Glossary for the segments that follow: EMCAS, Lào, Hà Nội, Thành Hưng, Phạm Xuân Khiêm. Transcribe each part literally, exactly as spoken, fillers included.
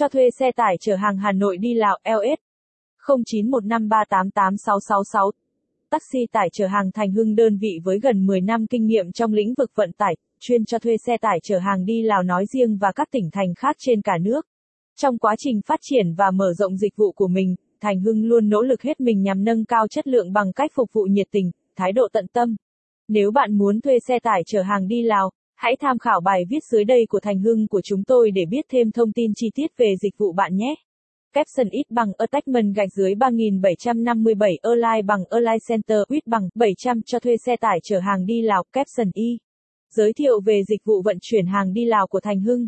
Cho thuê xe tải chở hàng Hà Nội đi Lào L S không chín một năm ba tám tám sáu sáu sáu. Taxi tải chở hàng Thành Hưng, đơn vị với gần mười năm kinh nghiệm trong lĩnh vực vận tải, chuyên cho thuê xe tải chở hàng đi Lào nói riêng và các tỉnh thành khác trên cả nước. Trong quá trình phát triển và mở rộng dịch vụ của mình, Thành Hưng luôn nỗ lực hết mình nhằm nâng cao chất lượng bằng cách phục vụ nhiệt tình, thái độ tận tâm. Nếu bạn muốn thuê xe tải chở hàng đi Lào, hãy tham khảo bài viết dưới đây của Thành Hưng của chúng tôi để biết thêm thông tin chi tiết về dịch vụ bạn nhé. Caption ít bằng attachment gạch dưới ba nghìn bảy trăm năm mươi bảy Airline bằng Airline Center ít bằng bảy trăm cho thuê xe tải chở hàng đi Lào. Caption y. Giới thiệu về dịch vụ vận chuyển hàng đi Lào của Thành Hưng.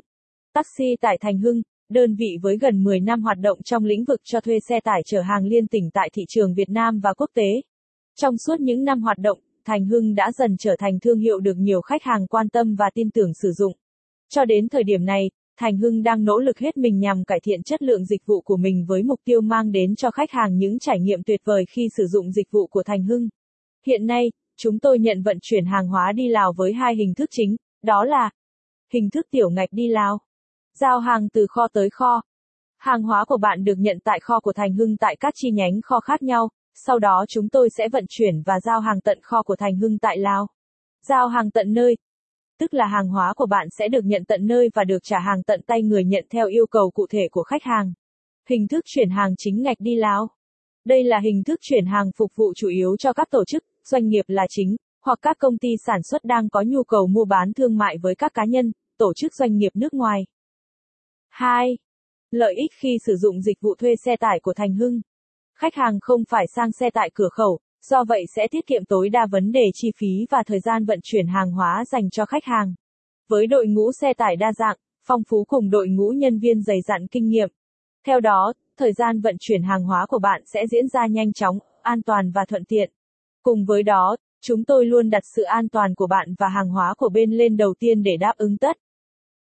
Taxi tại Thành Hưng, đơn vị với gần mười năm hoạt động trong lĩnh vực cho thuê xe tải chở hàng liên tỉnh tại thị trường Việt Nam và quốc tế. Trong suốt những năm hoạt động, Thành Hưng đã dần trở thành thương hiệu được nhiều khách hàng quan tâm và tin tưởng sử dụng. Cho đến thời điểm này, Thành Hưng đang nỗ lực hết mình nhằm cải thiện chất lượng dịch vụ của mình với mục tiêu mang đến cho khách hàng những trải nghiệm tuyệt vời khi sử dụng dịch vụ của Thành Hưng. Hiện nay, chúng tôi nhận vận chuyển hàng hóa đi Lào với hai hình thức chính, đó là hình thức tiểu ngạch đi Lào, giao hàng từ kho tới kho. Hàng hóa của bạn được nhận tại kho của Thành Hưng tại các chi nhánh kho khác nhau, sau đó chúng tôi sẽ vận chuyển và giao hàng tận kho của Thành Hưng tại Lào. Giao hàng tận nơi, tức là hàng hóa của bạn sẽ được nhận tận nơi và được trả hàng tận tay người nhận theo yêu cầu cụ thể của khách hàng. Hình thức chuyển hàng chính ngạch đi Lào. Đây là hình thức chuyển hàng phục vụ chủ yếu cho các tổ chức, doanh nghiệp là chính, hoặc các công ty sản xuất đang có nhu cầu mua bán thương mại với các cá nhân, tổ chức doanh nghiệp nước ngoài. hai. Lợi ích khi sử dụng dịch vụ thuê xe tải của Thành Hưng. Khách hàng không phải sang xe tại cửa khẩu, do vậy sẽ tiết kiệm tối đa vấn đề chi phí và thời gian vận chuyển hàng hóa dành cho khách hàng. Với đội ngũ xe tải đa dạng, phong phú cùng đội ngũ nhân viên dày dặn kinh nghiệm. Theo đó, thời gian vận chuyển hàng hóa của bạn sẽ diễn ra nhanh chóng, an toàn và thuận tiện. Cùng với đó, chúng tôi luôn đặt sự an toàn của bạn và hàng hóa của bên lên đầu tiên để đáp ứng tất